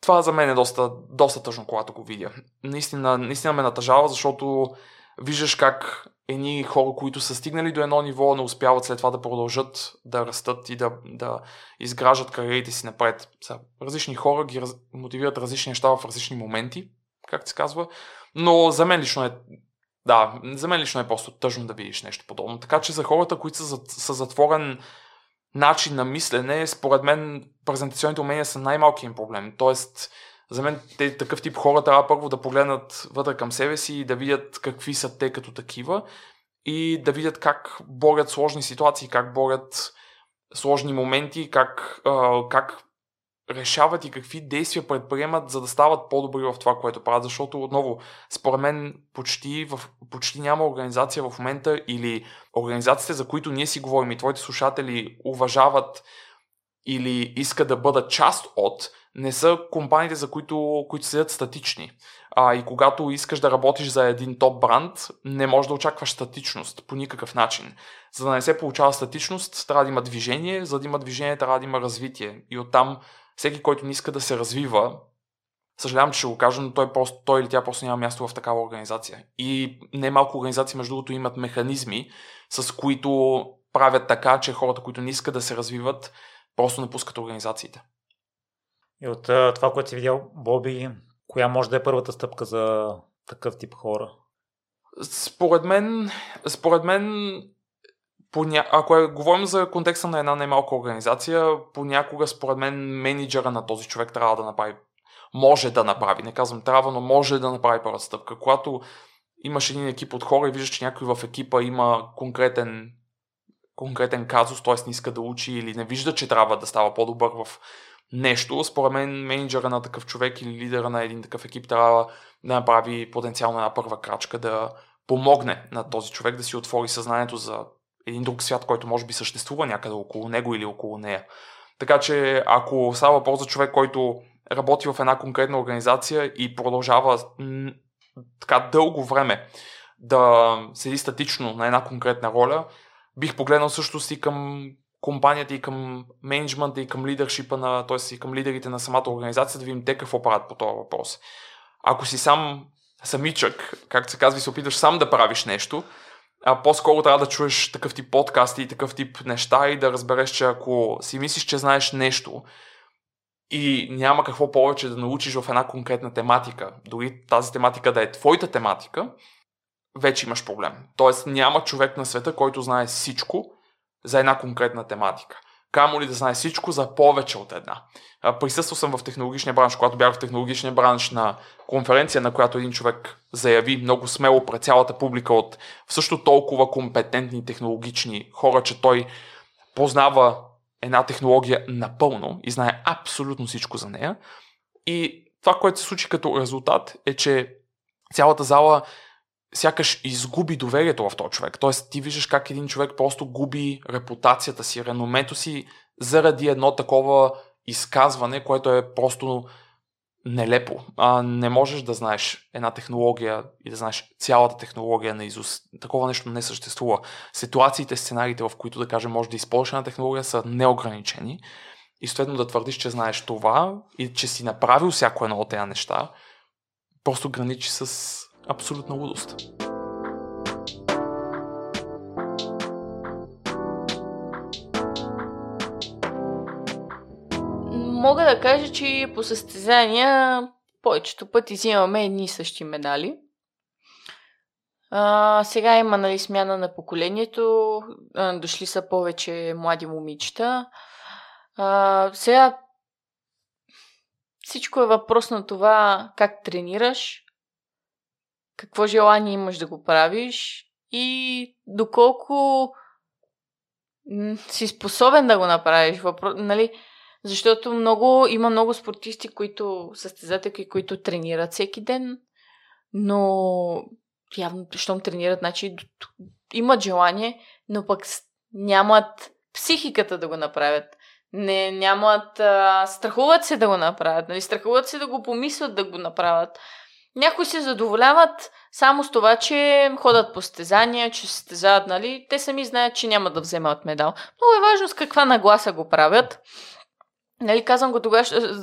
това за мен е доста тъжно, когато го видя. Наистина ме натъжава, защото виждаш как едни хора, които са стигнали до едно ниво, не успяват след това да продължат да растат и да изграждат кариерите си напред. Различни хора ги мотивират различни неща в различни моменти, както се казва, но за мен лично е просто тъжно да видиш нещо подобно. Така че за хората, които са затворен начин на мислене, според мен презентационните умения са най-малкият им проблем. Тоест, за мен такъв тип хора трябва първо да погледнат вътре към себе си и да видят какви са те като такива и да видят как борят сложни ситуации, как борят сложни моменти, как решават и какви действия предприемат, за да стават по-добри в това, което правят. Защото, отново, според мен почти няма организация в момента или организациите, за които ние си говорим и твоите слушатели уважават или искат да бъдат част от, не са компаниите, за които седят статични. И когато искаш да работиш за един топ бранд, не можеш да очакваш статичност по никакъв начин. За да не се получава статичност, трябва да има движение, за да има движение, трябва да има развитие. И оттам всеки, който не иска да се развива, съжалявам, че ще го кажа, но той или тя просто няма място в такава организация. И немалко организации, между другото, имат механизми, с които правят така, че хората, които не искат да се развиват, просто напускат организациите. И от това, което си видял, Боби, коя може да е първата стъпка за такъв тип хора? Според мен ако говорим за контекста на една немалка организация, понякога според мен мениджъра на този човек трябва да направи, може да направи, не казвам трябва, но може да направи първата стъпка. Когато имаш един екип от хора и виждаш, че някой в екипа има конкретен казус, т.е. не иска да учи или не вижда, че трябва да става по-добър в нещо, според мен мениджъра на такъв човек или лидера на един такъв екип трябва да направи потенциално една първа крачка, да помогне на този човек да си отвори съзнанието за един друг свят, който може би съществува някъде около него или около нея. Така че ако става въпрос за човек, който работи в една конкретна организация и продължава така дълго време да седи статично на една конкретна роля, бих погледнал всъщност и към компанията, и към менеджмента, и към лидершипа, т.е. и към лидерите на самата организация, да видим те какво правят по този въпрос. Ако си самичък, както се казва, и се опиташ сам да правиш нещо, по-скоро трябва да чуеш такъв тип подкасти и такъв тип неща и да разбереш, че ако си мислиш, че знаеш нещо и няма какво повече да научиш в една конкретна тематика, дори тази тематика да е твоята тематика, вече имаш проблем. Тоест няма човек на света, който знае всичко за една конкретна тематика. Камо ли да знае всичко за повече от една. Присъствал съм в технологичния бранш, когато бях в технологичния бранш на конференция, на която един човек заяви много смело пред цялата публика от също толкова компетентни технологични хора, че той познава една технология напълно и знае абсолютно всичко за нея. И това, което се случи като резултат, е, че цялата зала сякаш изгуби доверието в този човек. Тоест ти виждаш как един човек просто губи репутацията си, реномето си заради едно такова изказване, което е просто нелепо. Не можеш да знаеш една технология и да знаеш цялата технология наизуст. Такова нещо не съществува. Ситуациите, сценариите, в които, да кажем, можеш да използваш една технология, са неограничени. И следно да твърдиш, че знаеш това и че си направил всяко едно от тези неща, просто граничи с абсолютна лудост. Мога да кажа, че по състезания повечето пъти взимаме едни и същи медали. Сега има смяна на поколението, дошли са повече млади момичета. Сега всичко е въпрос на това как тренираш, какво желание имаш да го правиш и доколко си способен да го направиш. Защото има много спортисти, които състезатели, които тренират всеки ден, но явно, щом тренират, значи имат желание, но пък нямат психиката да го направят. Страхуват се да го направят, страхуват се да го помислят да го направят. Някои се задоволяват само с това, че ходят по състезания, че състезават, те сами знаят, че няма да вземат медал. Много е важно с каква нагласа го правят. Казвам го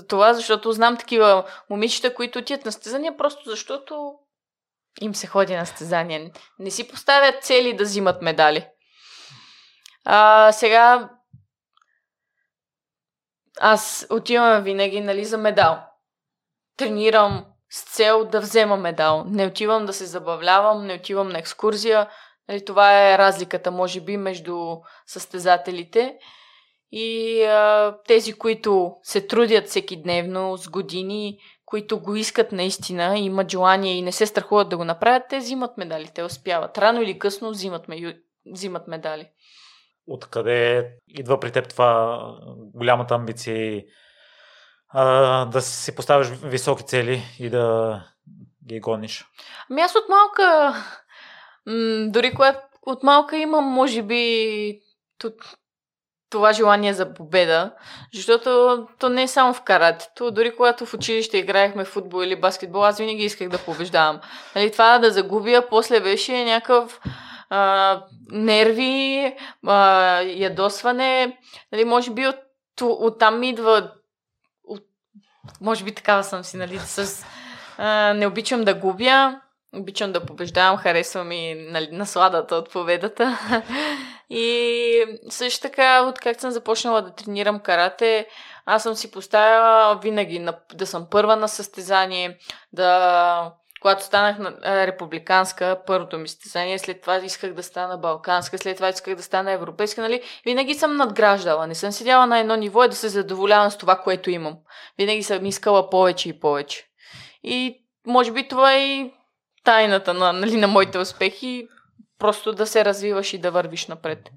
това, защото знам такива момичета, които отият на състезания, просто защото им се ходи на състезания. Не си поставят цели да взимат медали. Сега аз отивам винаги за медал. Тренирам с цел да взема медал. Не отивам да се забавлявам, не отивам на екскурзия. Това е разликата, може би, между състезателите и тези, които се трудят всекидневно, с години, които го искат наистина, имат желание и не се страхуват да го направят, те взимат медали, те успяват. Рано или късно взимат медали. Откъде идва при теб това голямата амбиция да си поставиш високи цели и да ги гониш? Аз от малка, дори когато от малка имам, може би, това желание за победа, защото то не е само в каратето. Дори когато в училище играехме в футбол или баскетбол, аз винаги исках да побеждавам. Това да загубя, после беше някакъв нерви, ядосване. Може би оттам идва Може би такава съм си, нали? Не обичам да губя, обичам да побеждавам, харесвам и насладата от победата. И също така, откакто съм започнала да тренирам карате, аз съм си поставила винаги да съм първа на състезание, да... Когато станах на републиканска, първото ми състезание, след това исках да стана балканска, след това исках да стана европейска, нали? Винаги съм надграждала, не съм седяла на едно ниво и да се задоволявам с това, което имам. Винаги съм искала повече и повече. И може би това е и тайната на, нали, на моите успехи, просто да се развиваш и да вървиш напред.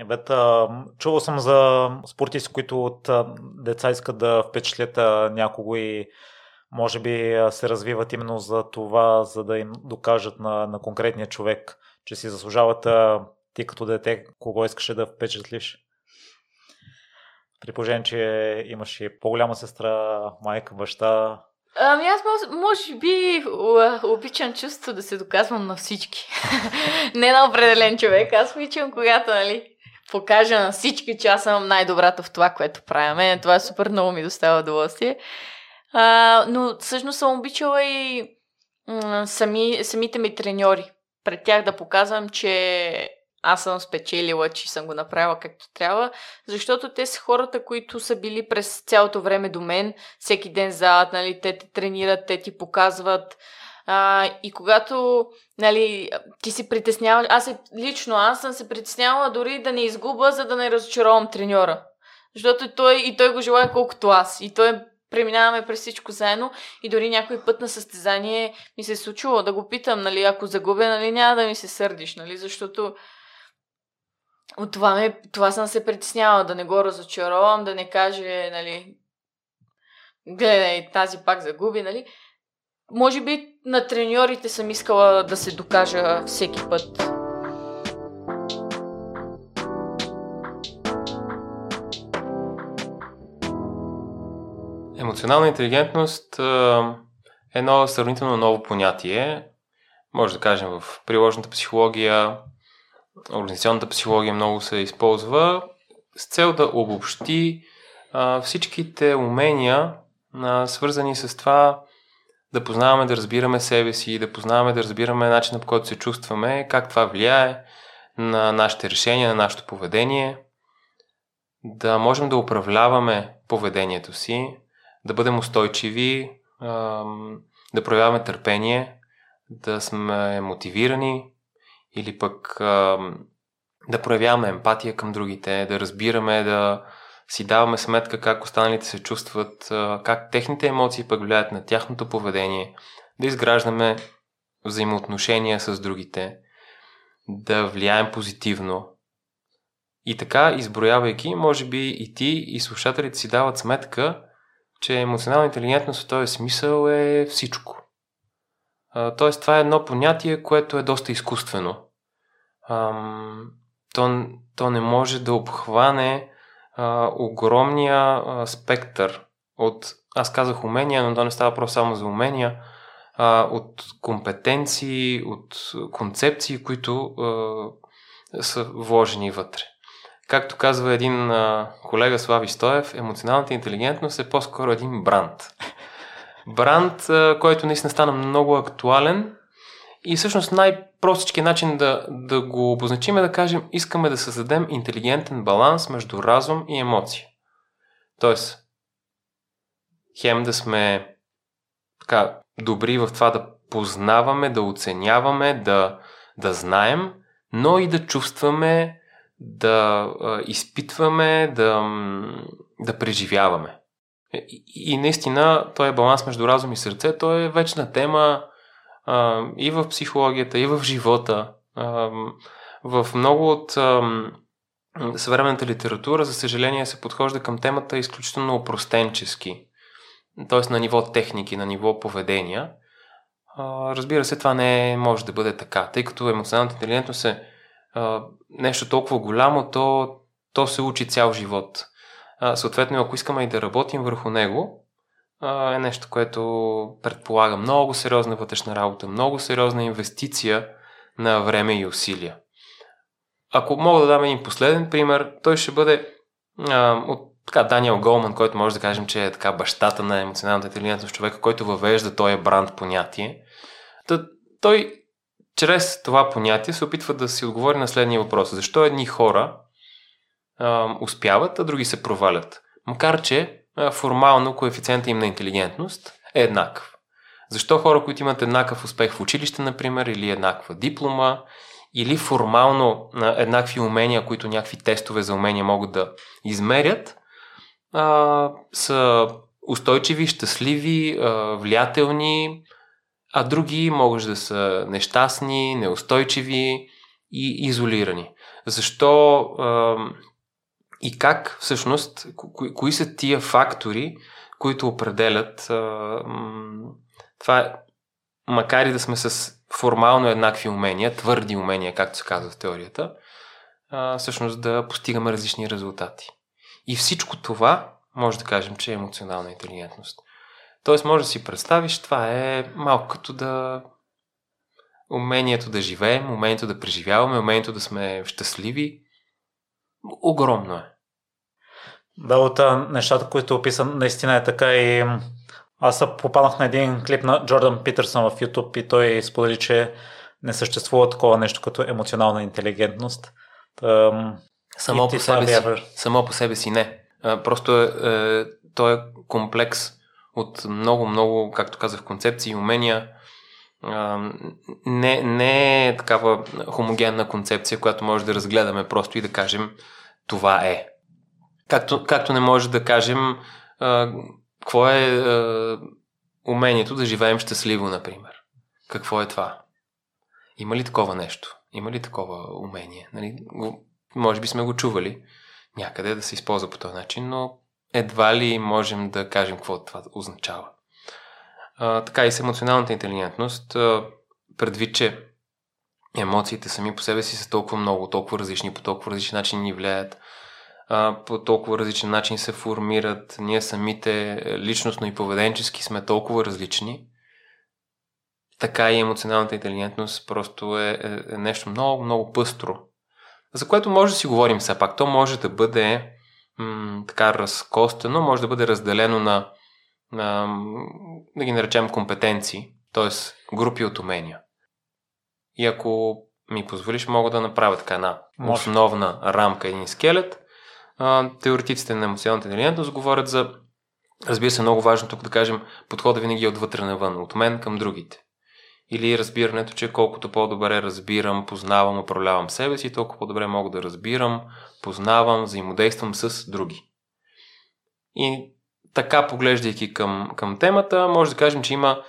Ебета, чувал съм за спортисти, които от деца искат да впечатлят някого и може би се развиват именно за това, за да им докажат на конкретния човек, че си заслужават. Ти като дете, кого искаше да впечатлиш? При положение, че имаш и по-голяма сестра, майка, баща. Ами аз може би обичам чувство да се доказвам на всички. Не на определен човек. Аз обичам, когато, нали, покажа на всички, че аз съм най-добрата в това, което правя. Мене това е супер, много ми доставя удоволствие. Но всъщност съм обичала и самите ми треньори. Пред тях да показвам, че аз съм спечелила, че съм го направила както трябва, защото те са хората, които са били през цялото време до мен, всеки ден зад, нали, те те тренират, те ти показват. И когато, нали, ти се притесняваш, аз съм се притеснявала дори да не изгуба, за да не разочаровам треньора. Защото той го желая колкото аз. И той преминаваме през всичко заедно и дори някой път на състезание ми се е случило да го питам, нали, ако загубя, нали, няма да ми се сърдиш, нали, защото от това съм се притеснявала, да не го разочаровам, да не каже, нали, гледай, тази пак загуби, нали. Може би на треньорите съм искала да се докажа всеки път. Емоционална интелигентност е едно сравнително ново понятие. Може да кажем в приложната психология, организационната психология много се използва с цел да обобщи всичките умения, свързани с това да познаваме, да разбираме себе си, да познаваме, да разбираме начина, по който се чувстваме, как това влияе на нашите решения, на нашето поведение, да можем да управляваме поведението си, да бъдем устойчиви, да проявяваме търпение, да сме мотивирани или пък да проявяваме емпатия към другите, да разбираме, да си даваме сметка как останалите се чувстват, как техните емоции пък влияят на тяхното поведение, да изграждаме взаимоотношения с другите, да влияем позитивно. И така, изброявайки, може би и ти, и слушателите си дават сметка, че емоционална интелигентност в този смисъл е всичко. Тоест, това е едно понятие, което е доста изкуствено. То не може да обхване огромния спектър от, аз казах умения, но то не става просто само за умения, от компетенции, от концепции, които са вложени вътре. Както казва един колега, Слави Стоев, емоционалната интелигентност е по-скоро един бранд. Бранд, който наистина стана много актуален и всъщност най-простичкият начин да го обозначим е да кажем, искаме да създадем интелигентен баланс между разум и емоция. Тоест, хем да сме така добри в това да познаваме, да оценяваме, да знаем, но и да чувстваме, да изпитваме, да преживяваме. И наистина този баланс между разум и сърце, той е вечна тема и в психологията, и в живота. В много от съвременната литература, за съжаление, се подхожда към темата изключително опростенчески. Тоест на ниво техники, на ниво поведения. Разбира се, това не може да бъде така, тъй като емоционалната интелигентност е нещо толкова голямо, то се учи цял живот. Съответно, ако искаме и да работим върху него, е нещо, което предполага много сериозна вътрешна работа, много сериозна инвестиция на време и усилия. Ако мога да дам един последен пример, той ще бъде от така Даниел Голман, който може да кажем, че е така бащата на емоционалната интелигентност, човека, който въвежда този бранд понятие. Той чрез това понятие се опитва да си отговори на следния въпрос. Защо едни хора успяват, а други се провалят? Макар че формално коефициентът им на интелигентност е еднакъв. Защо хора, които имат еднакъв успех в училище, например, или еднаква диплома, или формално еднакви умения, които някакви тестове за умения могат да измерят, са устойчиви, щастливи, влиятелни, а други могат да са нещастни, неустойчиви и изолирани. Защо и как всъщност, кои са тия фактори, които определят това е, макар и да сме с формално еднакви умения, твърди умения, както се казва в теорията, всъщност да постигаме различни резултати. И всичко това може да кажем, че е емоционална интелигентност. Тоест може да си представиш, това е малко като да умението да живеем, умението да преживяваме, умението да сме щастливи. Огромно е. Да, от нещата, които описам, наистина е така и... Аз попаднах на един клип на Джордан Питърсън в YouTube и той сподели, че не съществува такова нещо като емоционална интелигентност. Само по себе си не. Просто той е комплекс от много, както казах, концепции и умения. Не е такава хомогенна концепция, която може да разгледаме просто и да кажем това е. Както не може да кажем какво е умението да живеем щастливо, например? Какво е това? Има ли такова нещо? Има ли такова умение? Нали? Може би сме го чували някъде да се използва по този начин, но едва ли можем да кажем какво това означава. Така и с емоционалната интелигентност, предвид, че емоциите сами по себе си са толкова много, толкова различни, по толкова различни начини ни влияят, по толкова различен начин се формират, ние самите личностно и поведенчески сме толкова различни, така и емоционалната интелигентност просто е нещо много пъстро, за което може да си говорим все пак. То може да бъде така разкостено, може да бъде разделено на да ги наречем компетенции, т.е. групи от умения. И ако ми позволиш, мога да направя така една основна рамка, един скелет. Теоретиците на емоционалната интелигентност говорят за, разбира се, много важно тук да кажем, подходът винаги е отвътре навън, от мен към другите. Или разбирането, че колкото по-добре разбирам, познавам, управлявам себе си, толкова по-добре мога да разбирам, познавам, взаимодействам с други. И така, поглеждайки към темата, може да кажем, че има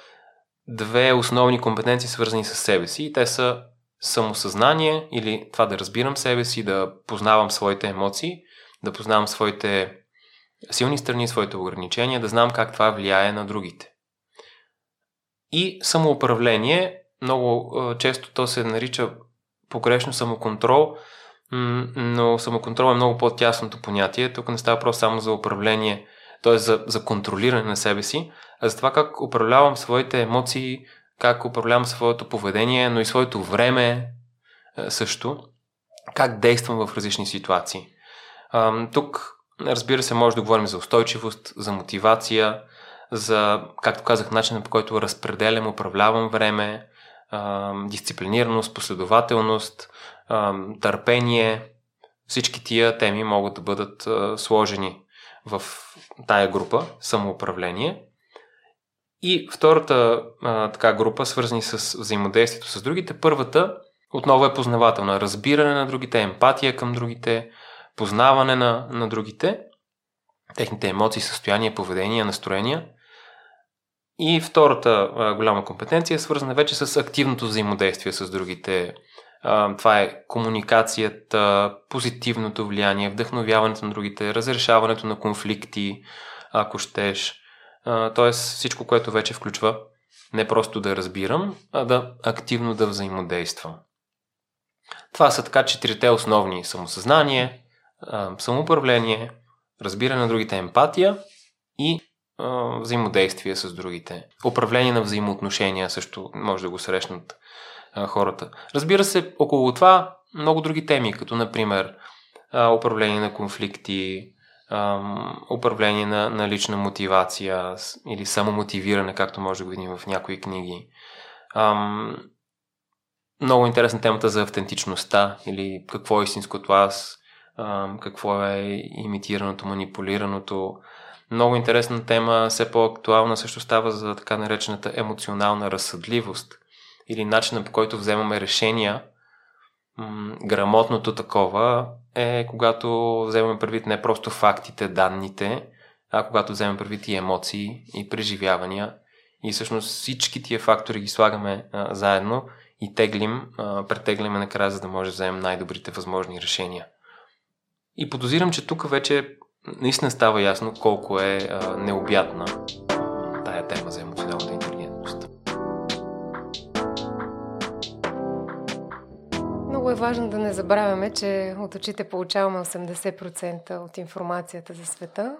две основни компетенции, свързани с себе си, и те са самосъзнание, или това да разбирам себе си, да познавам своите емоции, да познавам своите силни страни, своите ограничения, да знам как това влияе на другите. И самоуправление, много често то се нарича погрешно самоконтрол, но самоконтрол е много по-тясното понятие. Тук не става просто само за управление, т.е. за контролиране на себе си, а за това как управлявам своите емоции, как управлявам своето поведение, но и своето време също, как действам в различни ситуации. Тук, разбира се, може да говорим за устойчивост, за мотивация, за, както казах, начинът, по който разпределям, управлявам време, дисциплинираност, последователност, търпение. Всички тия теми могат да бъдат сложени в тая група самоуправление. И втората така група, свързани с взаимодействието с другите, първата отново е познавателна. Разбиране на другите, емпатия към другите, познаване на другите, техните емоции, състояния, поведения, настроения. И втората голяма компетенция е свързана вече с активното взаимодействие с другите. Това е комуникацията, позитивното влияние, вдъхновяването на другите, разрешаването на конфликти, ако щеш. Тоест всичко, което вече включва не просто да разбирам, а да активно да взаимодействам. Това са така четирите основни: самосъзнание, самоуправление, разбиране на другите, емпатия и взаимодействие с другите. Управление на взаимоотношения също може да го срещнат хората. Разбира се, около това много други теми, като например управление на конфликти, управление на лична мотивация или самомотивиране, както може да го видим в някои книги. Много интересна темата за автентичността или какво е истинското аз, какво е имитираното, манипулираното. Много интересна тема, все по-актуална, също става за така наречената емоционална разсъдливост или начина, по който вземаме решения. Грамотното такова е когато вземем предвид не просто фактите, данните, а когато вземем предвид и емоции, и преживявания. И всъщност всички тия фактори ги слагаме заедно и претегляме накрая, за да може да вземем най-добрите възможни решения. И подозирам, че тук вече наистина става ясно колко е необятна тая тема за емоционалната интелигентност. Много е важно да не забравяме, че от очите получаваме 80% от информацията за света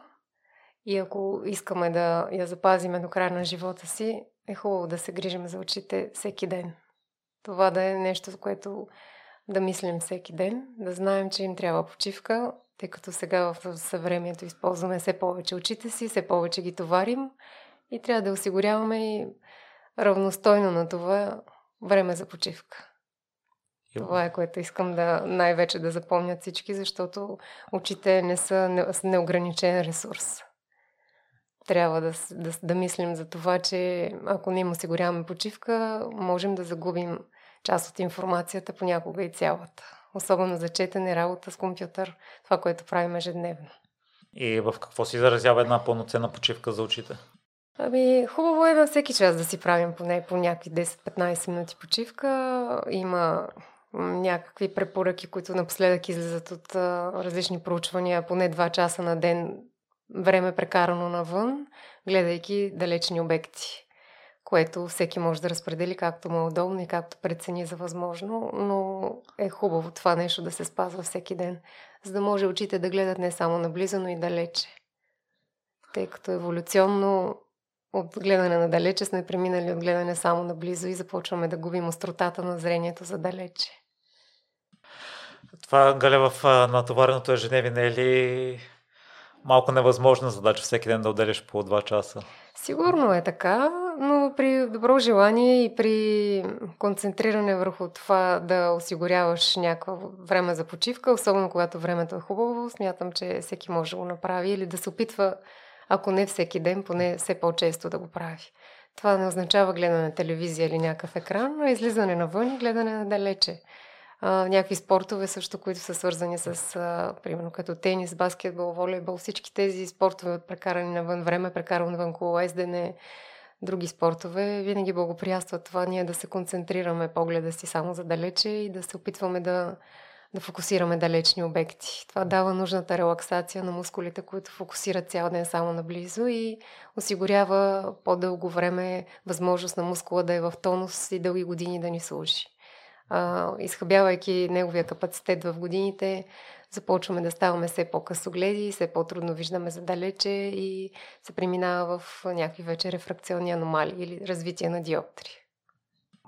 и ако искаме да я запазиме до края на живота си, е хубаво да се грижим за очите всеки ден. Това да е нещо, за което да мислим всеки ден, да знаем, че им трябва почивка, тъй като сега в съвремието използваме все повече очите си, все повече ги товарим и трябва да осигуряваме и равностойно на това време за почивка. Това е, което искам да най-вече да запомнят всички, защото очите не са неограничен ресурс. Трябва да мислим за това, че ако не им осигуряваме почивка, можем да загубим част от информацията, понякога и цялата. Особено за четене, работа с компютър, това, което правим ежедневно. И в какво се изразява една пълноценна почивка за очите? Хубаво е на всеки час да си правим поне по някакви 10-15 минути почивка. Има някакви препоръки, които напоследък излизат от различни проучвания, поне 2 часа на ден време прекарано навън, гледайки далечни обекти, което всеки може да разпредели както му е удобно и както прецени за възможно, но е хубаво това нещо да се спазва всеки ден, за да може очите да гледат не само наблизо, но и далече. Тъй като еволюционно от гледане на далече сме преминали от гледане само наблизо и започваме да губим остротата на зрението за далече. Това, Галя, в натовареното ежедневие е ли малко невъзможна задача всеки ден да отделиш по 2 часа? Сигурно е така, но при добро желание и при концентриране върху това да осигуряваш някакво време за почивка, особено когато времето е хубаво, смятам, че всеки може да го направи или да се опитва, ако не всеки ден, поне все по-често да го прави. Това не означава гледане на телевизия или някакъв екран, а излизане навън и гледане надалече. Някакви спортове също, които са свързани с, примерно като тенис, баскетбол, волейбол, всички тези спортове, прекарани навън време, прекарани навън колоездене, други спортове, винаги благоприятстват това ние да се концентрираме погледа си само за далече и да се опитваме да фокусираме далечни обекти. Това дава нужната релаксация на мускулите, които фокусират цял ден само наблизо и осигурява по-дълго време възможност на мускула да е в тонус и дълги години да ни служи. Изхабявайки неговия капацитет в годините, започваме да ставаме все по-късогледи, все по-трудно виждаме задалече и се преминава в някакви вече рефракционни аномалии или развитие на диоптри.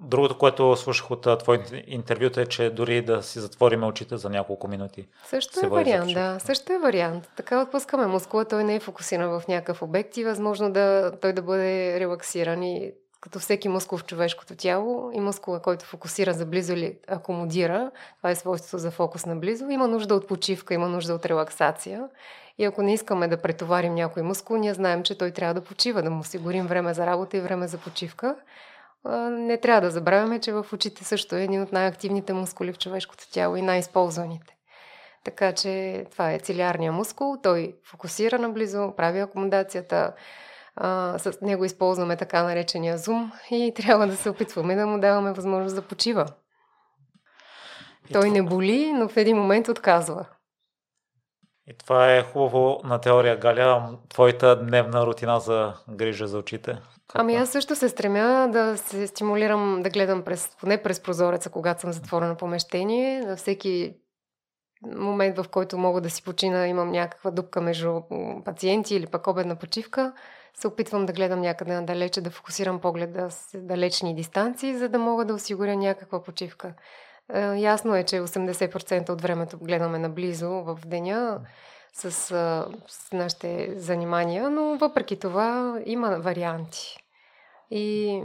Другото, което слушах от твоите интервюта е, че дори да си затворим очите за няколко минути. Също е вариант, да. Също е вариант. Така отпускаме мускула, той не е фокусиран в някакъв обект и възможно той да бъде релаксиран и като всеки мускул в човешкото тяло и мускула, който фокусира за близо или акомодира, това е свойството за фокус на близо, има нужда от почивка, има нужда от релаксация. И ако не искаме да претоварим някой мускул, ние знаем, че той трябва да почива, да му осигурим време за работа и време за почивка. Не трябва да забравяме, че в очите също е един от най-активните мускули в човешкото тяло и най-използваните. Така че това е цилиарния мускул, той фокусира наблизо, прави акомодацията, с него използваме така наречения зум и трябва да се опитваме да му даваме възможност да почива. Той не боли, но в един момент отказва. И това е хубаво на теория, Галя. Твоята дневна рутина за грижа за очите? Аз също се стремя да се стимулирам да гледам поне през прозореца, когато съм затворено помещение. За всеки момент, в който мога да си почина, имам някаква дупка между пациенти или пък обедна почивка, се опитвам да гледам някъде надалече, да фокусирам погледа с далечни дистанции, за да мога да осигуря някаква почивка. Ясно е, че 80% от времето гледаме наблизо в деня, с нашите занимания, но въпреки това има варианти. И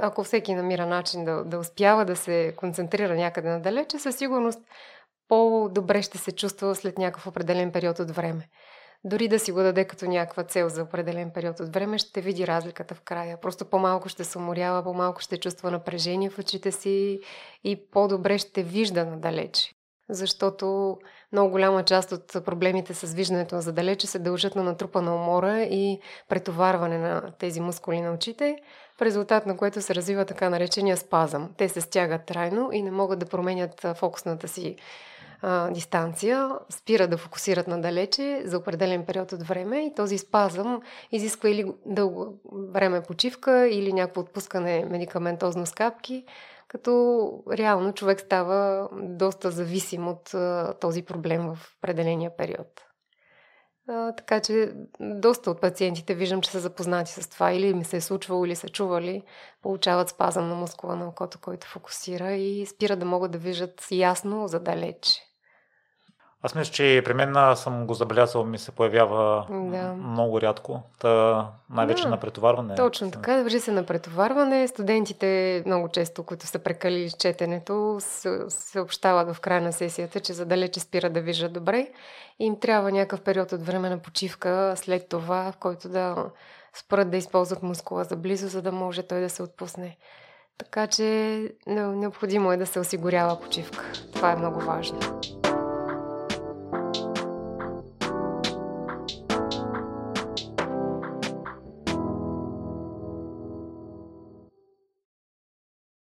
ако всеки намира начин да успява да се концентрира някъде надалече, със сигурност по-добре ще се чувства след някакъв определен период от време. Дори да си го даде като някаква цел за определен период от време, ще види разликата в края. Просто по-малко ще се уморява, по-малко ще чувства напрежение в очите си и по-добре ще вижда надалече. Защото много голяма част от проблемите с виждането задалече се дължат на натрупана умора и претоварване на тези мускули на очите, в резултат на което се развива така наречения спазъм. Те се стягат трайно и не могат да променят фокусната си дистанция, спира да фокусират надалече за определен период от време и този спазъм изисква или дълго време почивка, или някакво отпускане медикаментозно с капки, като реално човек става доста зависим от този проблем в определения период. Така че доста от пациентите виждам, че са запознати с това, или ми се е случвало, или са чували, получават спазъм на мускула на окото, който фокусира и спира да могат да виждат ясно задалече. Аз мисля, че при мен съм го забелязал, ми се появява много рядко. Най-вече на претоварване. Точно така, държи се на претоварване. Студентите много често, които са прекалили четенето, се общават в края на сесията, че задалече спира да виждат добре. Им трябва някакъв период от време на почивка след това, в който да спрат да използват мускула за близо, за да може той да се отпусне. Така че необходимо е да се осигурява почивка. Това е много важно.